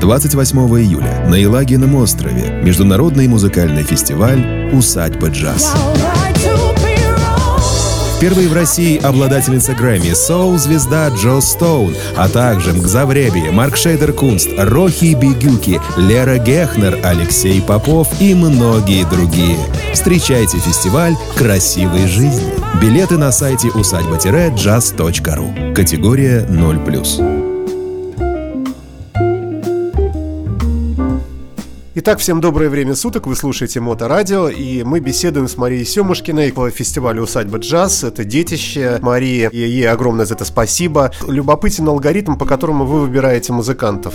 28 июля на Елагином острове международный музыкальный фестиваль «Усадьба джаз». Первой в России обладательница Грэмми, соул-звезда Джо Стоун, а также Мкзавреби, Марк Шейдер-Кунст, Рохи и Биг Юки, Лера Гехнер, Алексей Попов и многие другие. Встречайте фестиваль красивой жизни. Билеты на сайте усадьба-джаз.ру. Категория 0+. Итак, всем доброе время суток, вы слушаете «МОТОРАДИО», и мы беседуем с Марией Семушкиной по фестивалю «Усадьба джаз». Это детище Марии, и ей огромное за это спасибо. Любопытен алгоритм, по которому вы выбираете музыкантов.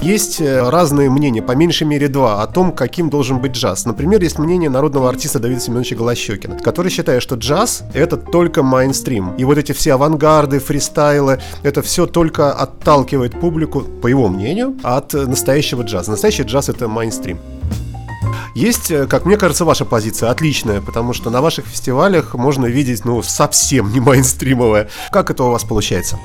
Есть разные мнения, по меньшей мере два, о том, каким должен быть джаз. Например, есть мнение народного артиста Давида Семеновича Голощекина, который считает, что джаз — это только мейнстрим. И вот эти все авангарды, фристайлы — это все только отталкивает публику, по его мнению, от настоящего джаза. Настоящий джаз — это мейнстрим. Есть, как мне кажется, ваша позиция отличная, потому что на ваших фестивалях можно видеть, совсем не мейнстримовое. Как это у вас получается?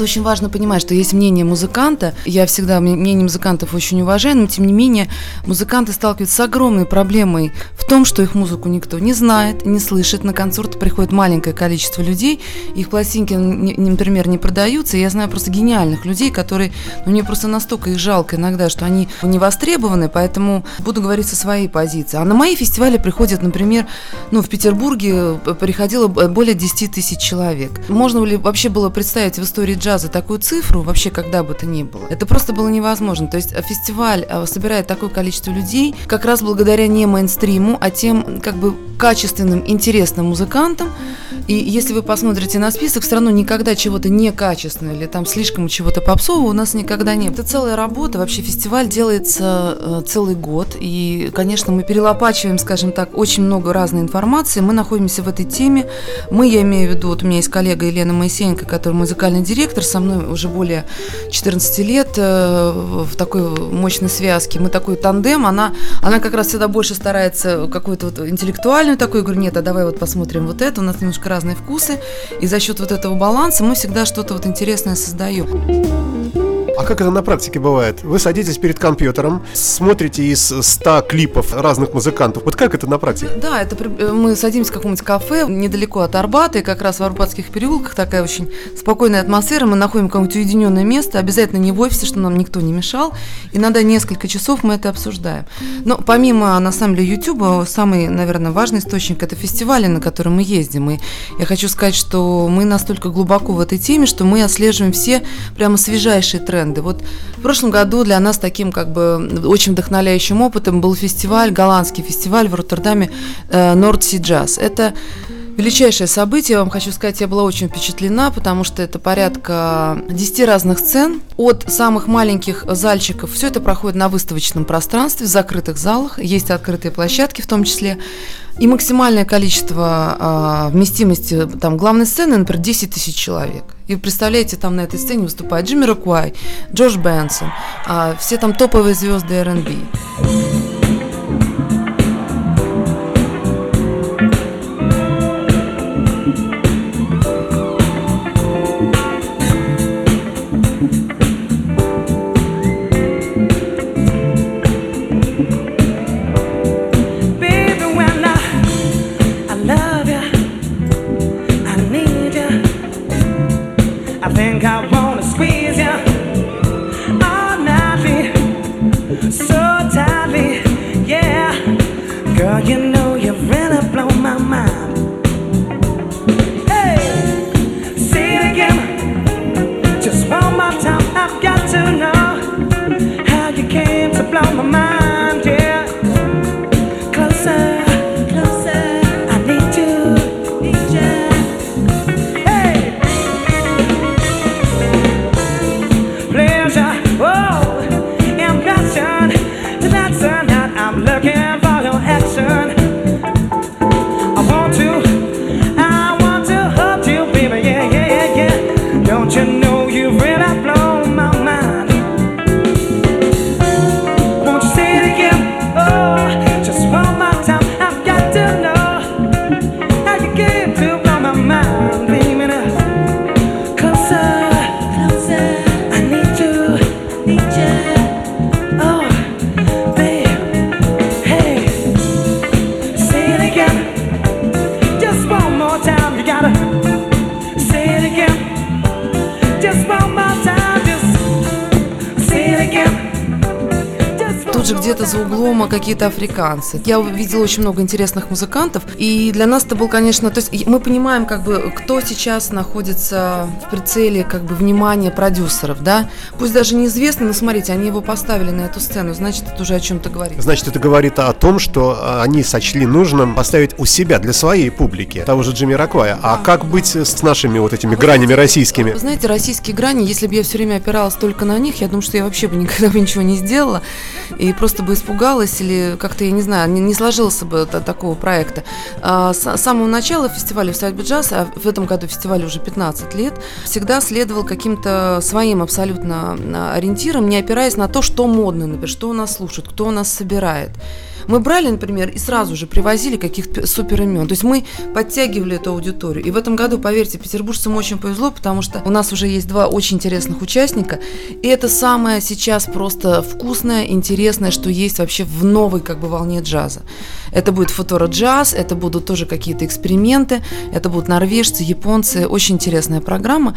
Очень важно понимать, что есть мнение музыканта. Я всегда мнение музыкантов очень уважаю, но тем не менее музыканты сталкиваются с огромной проблемой в том, что их музыку никто не знает, не слышит. На концерты приходит маленькое количество людей, их пластинки, например, не продаются. Я знаю просто гениальных людей, которые, мне просто настолько их жалко иногда, что они не востребованы, поэтому буду говорить со своей позиции. А на мои фестивали приходят, например, в Петербурге приходило более 10 тысяч человек. Можно ли вообще было представить в истории джаза такую цифру, вообще когда бы то ни было? Это просто было невозможно. То есть фестиваль собирает такое количество людей как раз благодаря не мейнстриму, а тем качественным, интересным музыкантам. И если вы посмотрите на список, все равно никогда чего-то некачественного или там слишком чего-то попсового у нас никогда нет. Это целая работа. Вообще фестиваль делается целый год. И, конечно, мы перелопачиваем, скажем так, очень много разной информации. Мы находимся в этой теме. Я имею в виду, у меня есть коллега Елена Моисеенко, которая музыкальный директор, со мной уже более 14 лет в такой мощной связке. Мы такой тандем. Она как раз всегда больше старается какую-то интеллектуальную такую. Я говорю, нет, давай посмотрим это. У нас немножко разные вкусы. И за счет этого баланса мы всегда что-то интересное создаем. А как это на практике бывает? Вы садитесь перед компьютером, смотрите из 100 клипов разных музыкантов. Вот как это на практике? Да, мы садимся в каком-нибудь кафе недалеко от Арбата, и как раз в арбатских переулках такая очень спокойная атмосфера. Мы находим какое-нибудь уединенное место, обязательно не в офисе, чтобы нам никто не мешал. Иногда несколько часов мы это обсуждаем. Но помимо, на самом деле, YouTube, самый, наверное, важный источник – это фестивали, на которые мы ездим. И я хочу сказать, что мы настолько глубоко в этой теме, что мы отслеживаем все прямо свежайшие тренды. В прошлом году для нас таким очень вдохновляющим опытом был фестиваль, голландский фестиваль в Роттердаме North Sea Jazz. Это величайшее событие, я вам хочу сказать, я была очень впечатлена, потому что это порядка 10 разных сцен, от самых маленьких зальчиков. Все это проходит на выставочном пространстве, в закрытых залах, есть открытые площадки в том числе. И максимальное количество вместимости главной сцены, например, 10 тысяч человек. И представляете, там на этой сцене выступает Джимми Рокуай, Джордж Бенсон, все топовые звезды R&B. Closer, I need you. тут же где-то за углом какие-то африканцы. Я увидела очень много интересных музыкантов, и для нас это был, конечно, то есть мы понимаем, как бы, кто сейчас находится в прицеле, как бы, внимания продюсеров, да, пусть даже неизвестно, но смотрите, они его поставили на эту сцену, значит, это уже о чем-то говорит. Значит, это говорит о том, что они сочли нужным поставить у себя, для своей публики, того же Джимми Рокуая. А как быть с нашими вот этими гранями российскими? Вы знаете, российские грани, если бы я все время опиралась только на них, я думаю, что я вообще бы никогда бы ничего не сделала, и просто бы испугалась, или как-то, я не знаю, не сложился бы такого проекта. С самого начала фестиваля «Усадьба джаз», а в этом году фестивалю уже 15 лет, всегда следовал каким-то своим абсолютно ориентирам, не опираясь на то, что модно, например, что у нас слушают, кто у нас собирает. Мы брали, например, и сразу же привозили каких-то супер имен. То есть мы подтягивали эту аудиторию. И в этом году, поверьте, петербуржцам очень повезло, потому что у нас уже есть два очень интересных участника. И это самое сейчас просто вкусное, интересное, что есть вообще в новой, как бы, волне джаза. Это будет Futura Jazz, это будут тоже какие-то эксперименты, это будут норвежцы, японцы. Очень интересная программа.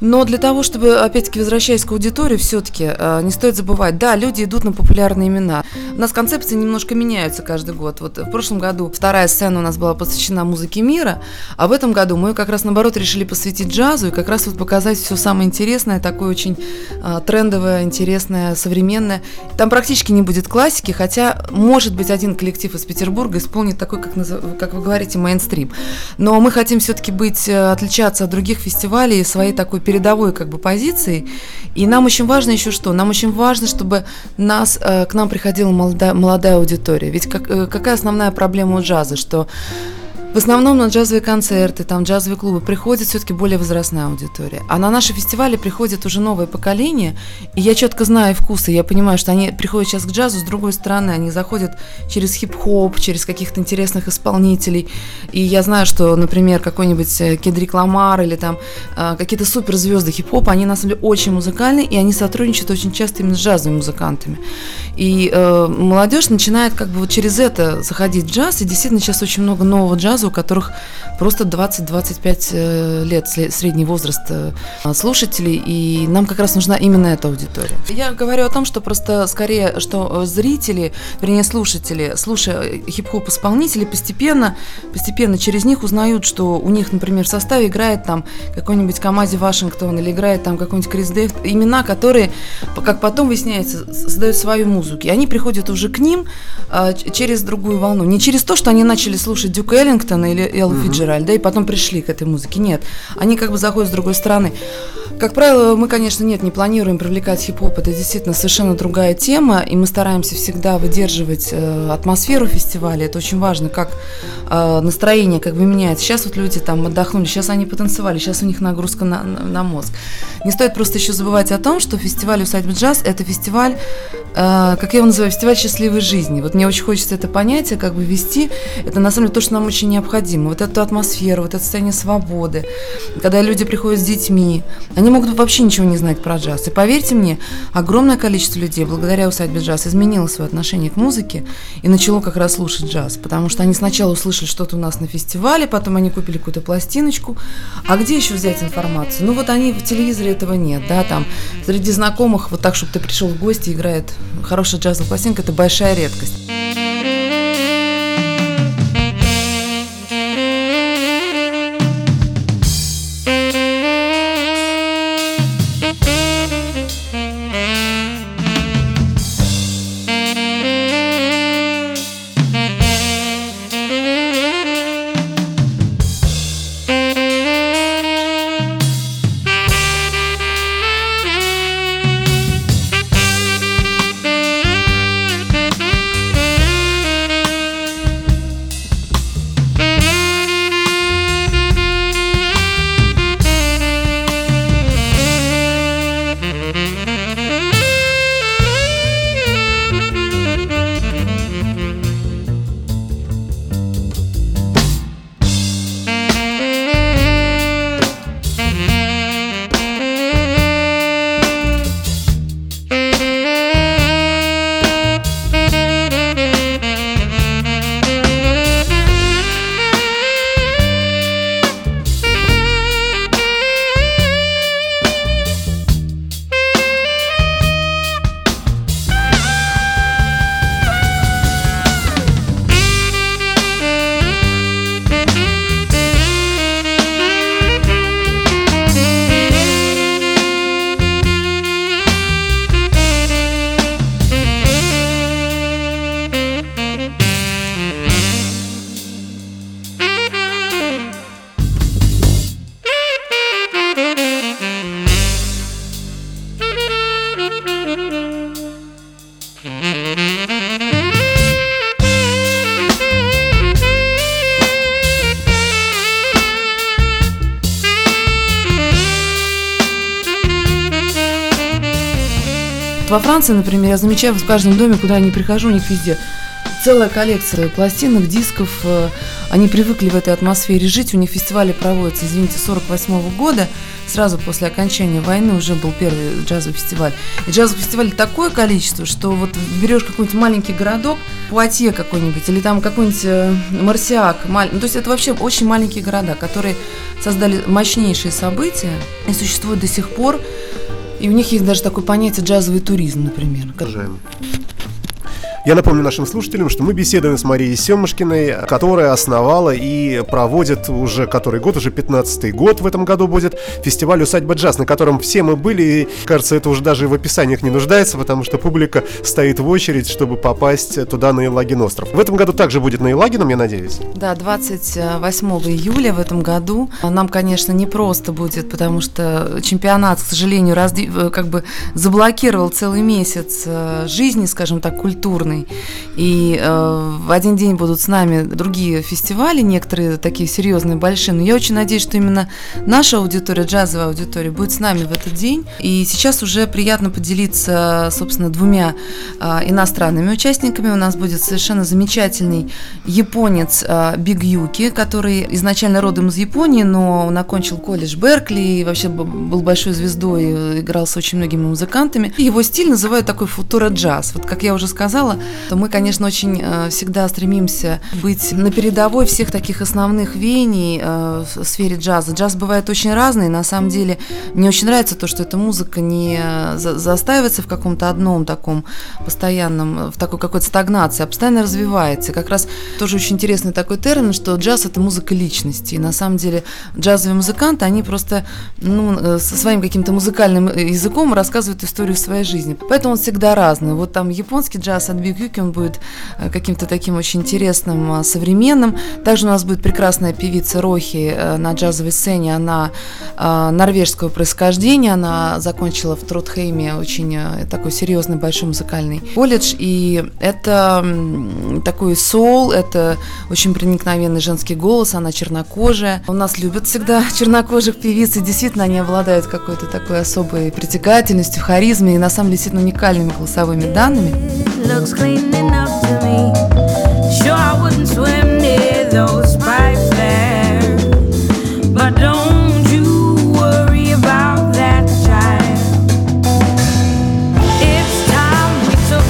Но для того, чтобы, опять-таки, возвращаясь к аудитории, все-таки не стоит забывать, да, люди идут на популярные имена. У нас концепции немножко меняются каждый год. Вот в прошлом году вторая сцена у нас была посвящена музыке мира, а в этом году мы ее как раз, наоборот, решили посвятить джазу и как раз вот показать все самое интересное, такое очень трендовое, интересное, современное. Там практически не будет классики, хотя, может быть, один коллектив из Петербурга исполнит такой, как вы говорите, мейнстрим. Но мы хотим все-таки отличаться от других фестивалей своей такой передовой, как бы, позиции. И нам очень важно еще что? Нам очень важно, чтобы к нам приходила молодая аудитория. Ведь какая основная проблема у джаза? Что в основном на джазовые концерты, там джазовые клубы приходит все-таки более возрастная аудитория. А на наши фестивали приходит уже новое поколение, и я четко знаю вкусы, я понимаю, что они приходят сейчас к джазу с другой стороны, они заходят через хип-хоп, через каких-то интересных исполнителей, и я знаю, что, например, какой-нибудь Kendrick Lamar или там какие-то суперзвезды хип-хопа, они на самом деле очень музыкальны, и они сотрудничают очень часто именно с джазовыми музыкантами. И молодежь начинает, как бы, вот через это заходить в джаз, и действительно сейчас очень много нового джаза, у которых просто 20-25 лет средний возраст слушателей, и нам как раз нужна именно эта аудитория. Я говорю о том, что просто скорее, что зрители, вернее слушатели, слушая хип-хоп исполнителей, постепенно через них узнают, что у них, например, в составе играет там какой-нибудь Камаси Вашингтон или играет там какой-нибудь Крис Дейв, имена, которые, как потом выясняется, создают свою музыку. И они приходят уже к ним через другую волну. Не через то, что они начали слушать Дюка Эллингтона или Элла Фицджеральд, да, и потом пришли к этой музыке. Нет, они как бы заходят с другой стороны. Как правило, мы, конечно, не планируем привлекать хип-хоп, это действительно совершенно другая тема, и мы стараемся всегда выдерживать атмосферу фестиваля, это очень важно, как настроение как бы меняется. Сейчас вот люди там отдохнули, сейчас они потанцевали, сейчас у них нагрузка на мозг. Не стоит просто еще забывать о том, что фестиваль «Усадьба джаз» – это фестиваль, как я его называю, фестиваль счастливой жизни. Вот мне очень хочется это понятие как бы ввести, это на самом деле то, что нам очень необходимо, вот эту атмосферу, вот это состояние свободы, когда люди приходят с детьми, они могут вообще ничего не знать про джаз. И поверьте мне, огромное количество людей благодаря «Усадьбе джаз» изменило свое отношение к музыке и начало как раз слушать джаз, потому что они сначала услышали что-то у нас на фестивале, потом они купили какую-то пластиночку, а где еще взять информацию? Ну вот они в телевизоре этого нет, да, там среди знакомых вот так, чтобы ты пришел в гости, играет хорошая джазовая пластинка, это большая редкость. во Франции, например, я замечаю в каждом доме, куда я не прихожу, у них везде целая коллекция пластинок, дисков. Они привыкли в этой атмосфере жить. У них фестивали проводятся, извините, 48-го года. Сразу после окончания войны уже был первый джазовый фестиваль. И джазовых фестивалей такое количество, что вот берешь какой-нибудь маленький городок, Пуатье какой-нибудь, или там какой-нибудь Марсиак. Ну, то есть это вообще очень маленькие города, которые создали мощнейшие события и существуют до сих пор. И у них есть даже такое понятие джазовый туризм, например. Уважаемый. Я напомню нашим слушателям, что мы беседуем с Марией Семушкиной, которая основала и проводит уже который год, уже 15-й год в этом году будет фестиваль «Усадьба джаз», на котором все мы были, и, кажется, это уже даже в описаниях не нуждается, потому что публика стоит в очередь, чтобы попасть туда, на Елагин остров. В этом году также будет на Елагином, я надеюсь? Да, 28 июля в этом году. Нам, конечно, непросто будет, потому что чемпионат, к сожалению, заблокировал целый месяц жизни, скажем так, культурной. И в один день будут с нами другие фестивали, некоторые такие серьезные, большие. Но я очень надеюсь, что именно наша аудитория, джазовая аудитория, будет с нами в этот день. И сейчас уже приятно поделиться, собственно, двумя иностранными участниками. У нас будет совершенно замечательный японец Биг Юки, который изначально родом из Японии, но он окончил колледж Беркли и вообще был большой звездой, играл с очень многими музыкантами. И его стиль называют такой Futura Jazz. Вот, как я уже сказала, то мы, конечно, очень всегда стремимся быть на передовой всех таких основных веяний в сфере джаза. Джаз бывает очень разный, на самом деле мне очень нравится то, что эта музыка не застаивается в каком-то одном таком постоянном, в такой какой-то стагнации, а постоянно развивается. Как раз тоже очень интересный такой термин, что джаз – это музыка личности. И на самом деле джазовые музыканты, они просто со своим каким-то музыкальным языком рассказывают историю своей жизни. Поэтому он всегда разный. Вот там японский джаз от Биг Юки, он будет каким-то таким очень интересным, современным. Также у нас будет прекрасная певица Рохи на джазовой сцене. Она норвежского происхождения, она закончила в Трудхейме очень такой серьезный большой музыкальный колледж. И это такой соул, это очень проникновенный женский голос, она чернокожая. У нас любят всегда чернокожих певиц, и действительно они обладают какой-то такой особой притягательностью, харизмой и на самом деле действительно уникальными голосовыми данными. Looks clean enough to me. Sure, I wouldn't swim near those pipe flares, but don't you worry about that child. It's time we took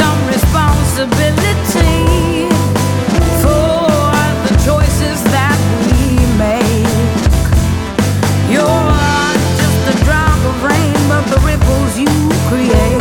some responsibility for the choices that we make. You're just a drop of rain, but the ripples you create.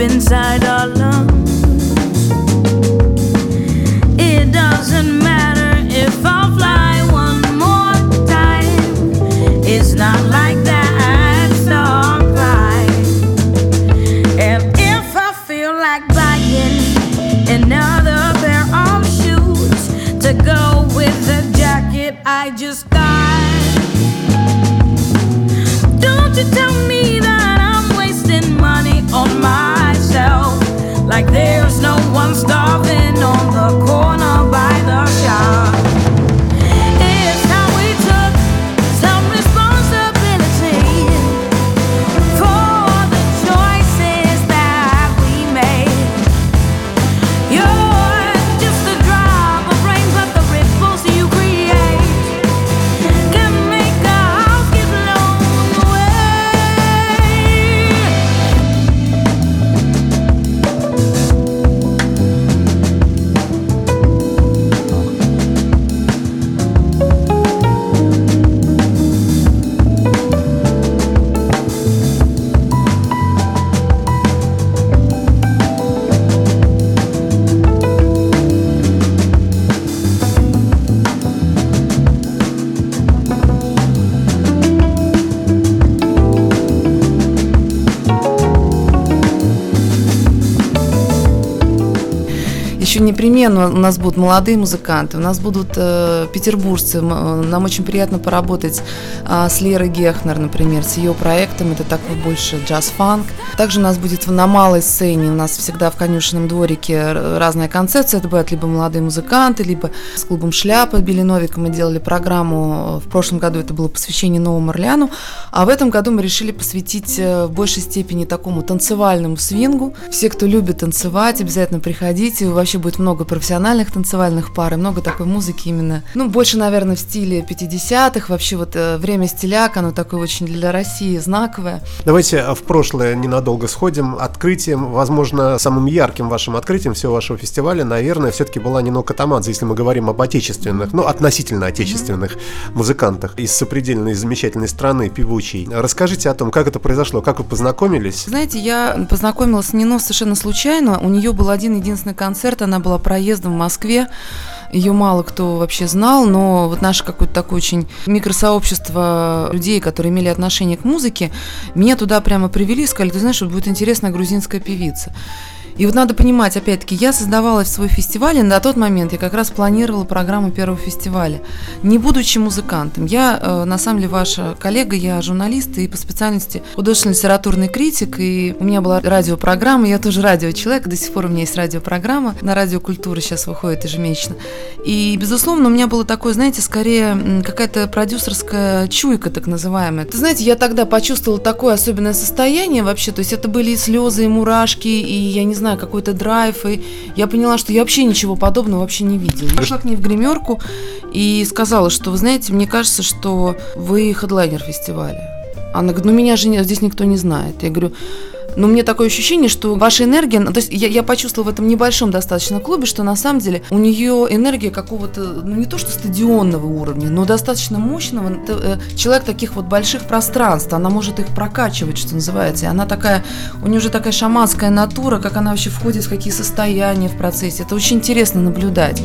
Inside our lungs, it doesn't matter if I fly one more time. It's not like that, so I'm fine. And if I feel like buying another pair of shoes to go with the jacket I just got, don't you tell me that I'm wasting money on my. Like there's no one starving on the corner by the shop. It's how we took some responsibility for the choices that we made. You're just a drop of rain, but the ripples you create общем, непременно у нас будут молодые музыканты, у нас будут петербуржцы. Нам очень приятно поработать с Лерой Гехнер, например, с ее проектом. Это такой больше джаз-фанк. Также у нас будет на малой сцене, у нас всегда в конюшенном дворике разная концепция. Это бывают либо молодые музыканты, либо с клубом «Шляпа» Билли Новика мы делали программу. В прошлом году это было посвящение Новому Орлеану, а в этом году мы решили посвятить в большей степени такому танцевальному свингу. Все, кто любит танцевать, обязательно приходите. Вообще будет много профессиональных танцевальных пар и много такой музыки именно. Ну, больше, наверное, в стиле 50-х. Вообще вот время стиляк, оно такое очень для России знаковое. Давайте в прошлое ненадолго сходим. Открытием, возможно, самым ярким вашим открытием всего вашего фестиваля, наверное, все-таки была Нино Катамадзе, если мы говорим об отечественных, ну, относительно отечественных музыкантах из сопредельной замечательной страны, певучей. Расскажите о том, как это произошло, как вы познакомились? Знаете, я познакомилась с Нино совершенно случайно. У нее был один-единственный концерт, она была проездом в Москве. Ее мало кто вообще знал, но вот наше какое-то такое очень микросообщество людей, которые имели отношение к музыке, меня туда прямо привели и сказали: ты знаешь, будет интересная грузинская певица. И вот надо понимать, опять-таки, я создавала свой фестиваль, и на тот момент я как раз планировала программу первого фестиваля, не будучи музыкантом. Я, на самом деле, ваша коллега, я журналист и по специальности художественно-литературный критик, и у меня была радиопрограмма, я тоже радиочеловек, до сих пор у меня есть радиопрограмма, на Радио Культура сейчас выходит ежемесячно. И, безусловно, у меня было такое, знаете, скорее какая-то продюсерская чуйка, так называемая. Ты знаете, я тогда почувствовала такое особенное состояние вообще, то есть это были и слезы, и мурашки, и, я не знаю, какой-то драйв, и я поняла, что я вообще ничего подобного вообще не видела. Я пришла к ней в гримерку и сказала, что, вы знаете, мне кажется, что вы хедлайнер фестиваля. Она говорит: ну меня же здесь никто не знает. Я говорю: но мне такое ощущение, что ваша энергия... То есть я почувствовала в этом небольшом достаточно клубе, что на самом деле у нее энергия какого-то, ну не то что стадионного уровня, но достаточно мощного. Человек таких вот больших пространств, она может их прокачивать, что называется. И она такая... У нее уже такая шаманская натура, как она вообще входит в какие состояния в процессе. Это очень интересно наблюдать.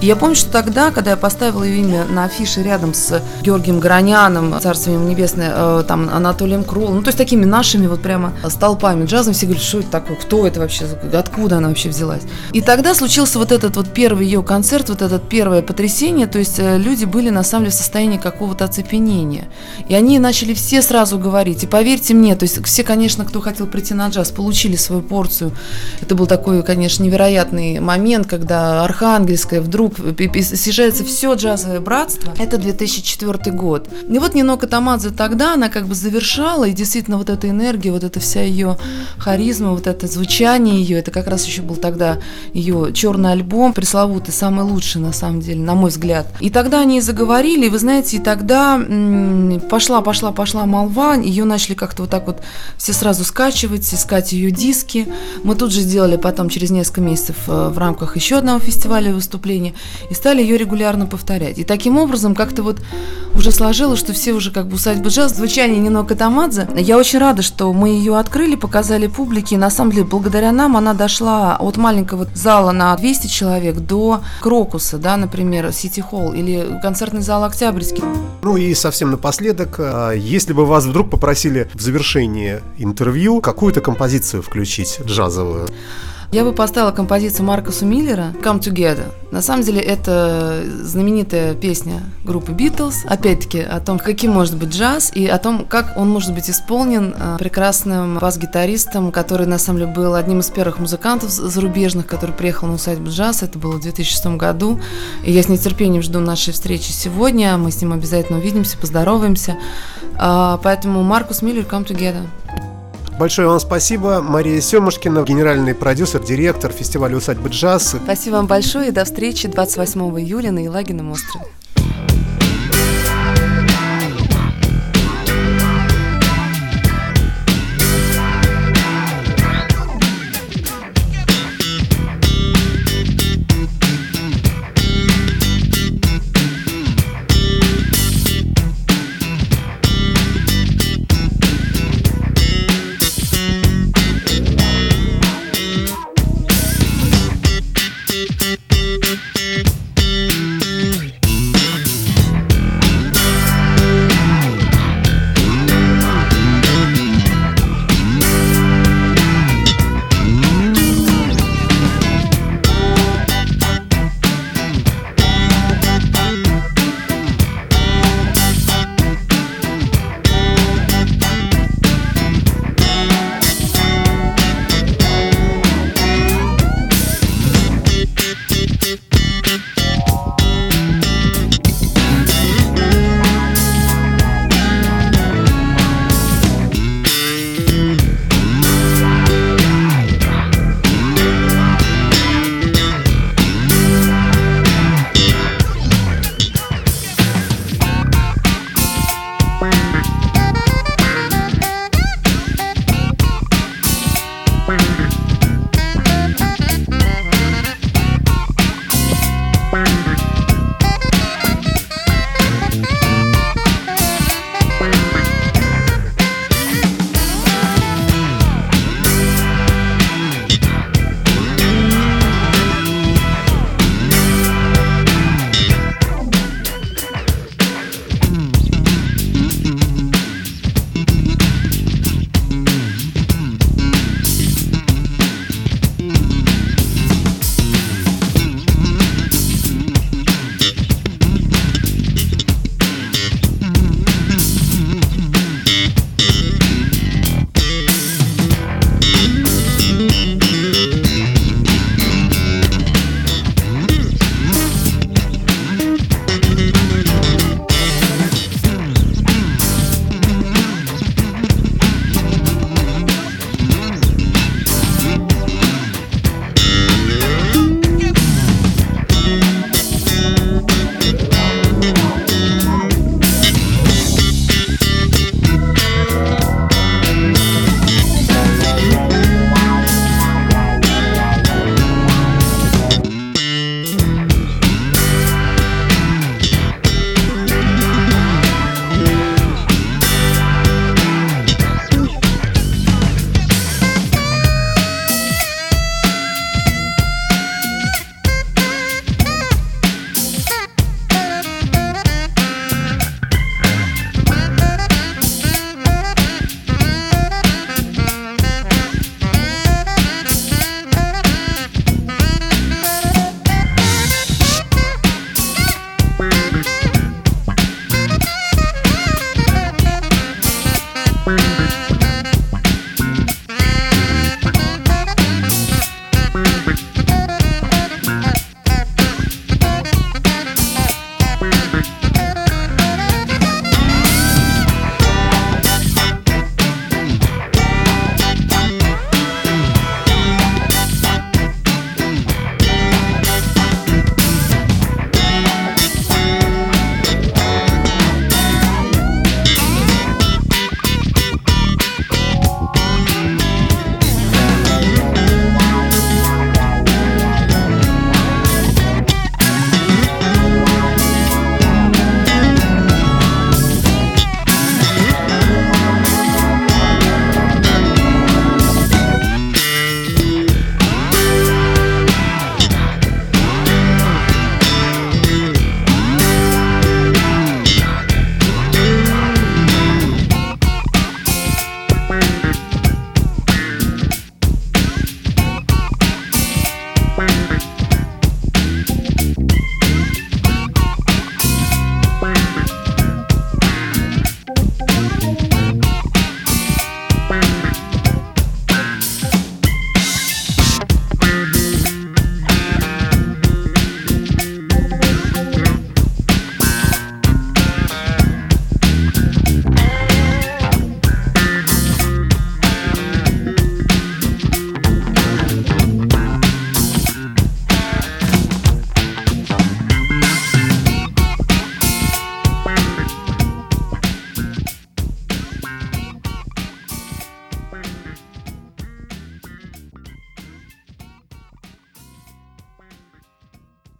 И я помню, что тогда, когда я поставила ее имя на афише рядом с Георгием Гараньяном, царство ему небесное, там, Анатолием Кролом, ну, то есть такими нашими вот прямо столпами джазом, все говорили, что это такое, кто это вообще, откуда она вообще взялась. И тогда случился вот этот вот первый ее концерт, вот это первое потрясение, то есть люди были на самом деле в состоянии какого-то оцепенения. И они начали все сразу говорить, и поверьте мне, то есть все, конечно, кто хотел прийти на джаз, получили свою порцию. Это был такой, конечно, невероятный момент, когда Архангельская вдруг съезжается все джазовое братство. Это 2004 год. И вот Нино Катамадзе тогда, она как бы завершала, и действительно вот эта энергия, вот эта вся ее харизма, вот это звучание ее, это как раз еще был тогда ее черный альбом, пресловутый, самый лучший, на самом деле, на мой взгляд. И тогда они заговорили, и вы знаете, и тогда пошла молва, ее начали как-то вот так вот все сразу скачивать, искать ее диски. Мы тут же сделали потом через несколько месяцев в рамках еще одного фестиваля выступления и стали ее регулярно повторять. И таким образом как-то вот уже сложилось, что все уже как бы усадьба джаз, звучание Нино Катамадзе. Я очень рада, что мы ее открыли, показали публике. И на самом деле благодаря нам она дошла от маленького зала на 200 человек до Крокуса, да, например, Сити-холл или концертный зал Октябрьский. Ну и совсем напоследок, если бы вас вдруг попросили в завершении интервью какую-то композицию включить джазовую, я бы поставила композицию Маркуса Миллера «Come Together». На самом деле это знаменитая песня группы «Битлз». Опять-таки о том, каким может быть джаз и о том, как он может быть исполнен прекрасным бас-гитаристом, который на самом деле был одним из первых музыкантов зарубежных, который приехал на усадьбу джаз. Это было в 2006 году. И я с нетерпением жду нашей встречи сегодня. Мы с ним обязательно увидимся, поздороваемся. Поэтому Маркус Миллер «Come Together». Большое вам спасибо. Мария Семушкина, генеральный продюсер, директор фестиваля «Усадьбы джаз». Спасибо вам большое и до встречи 28 июля на Елагином острове.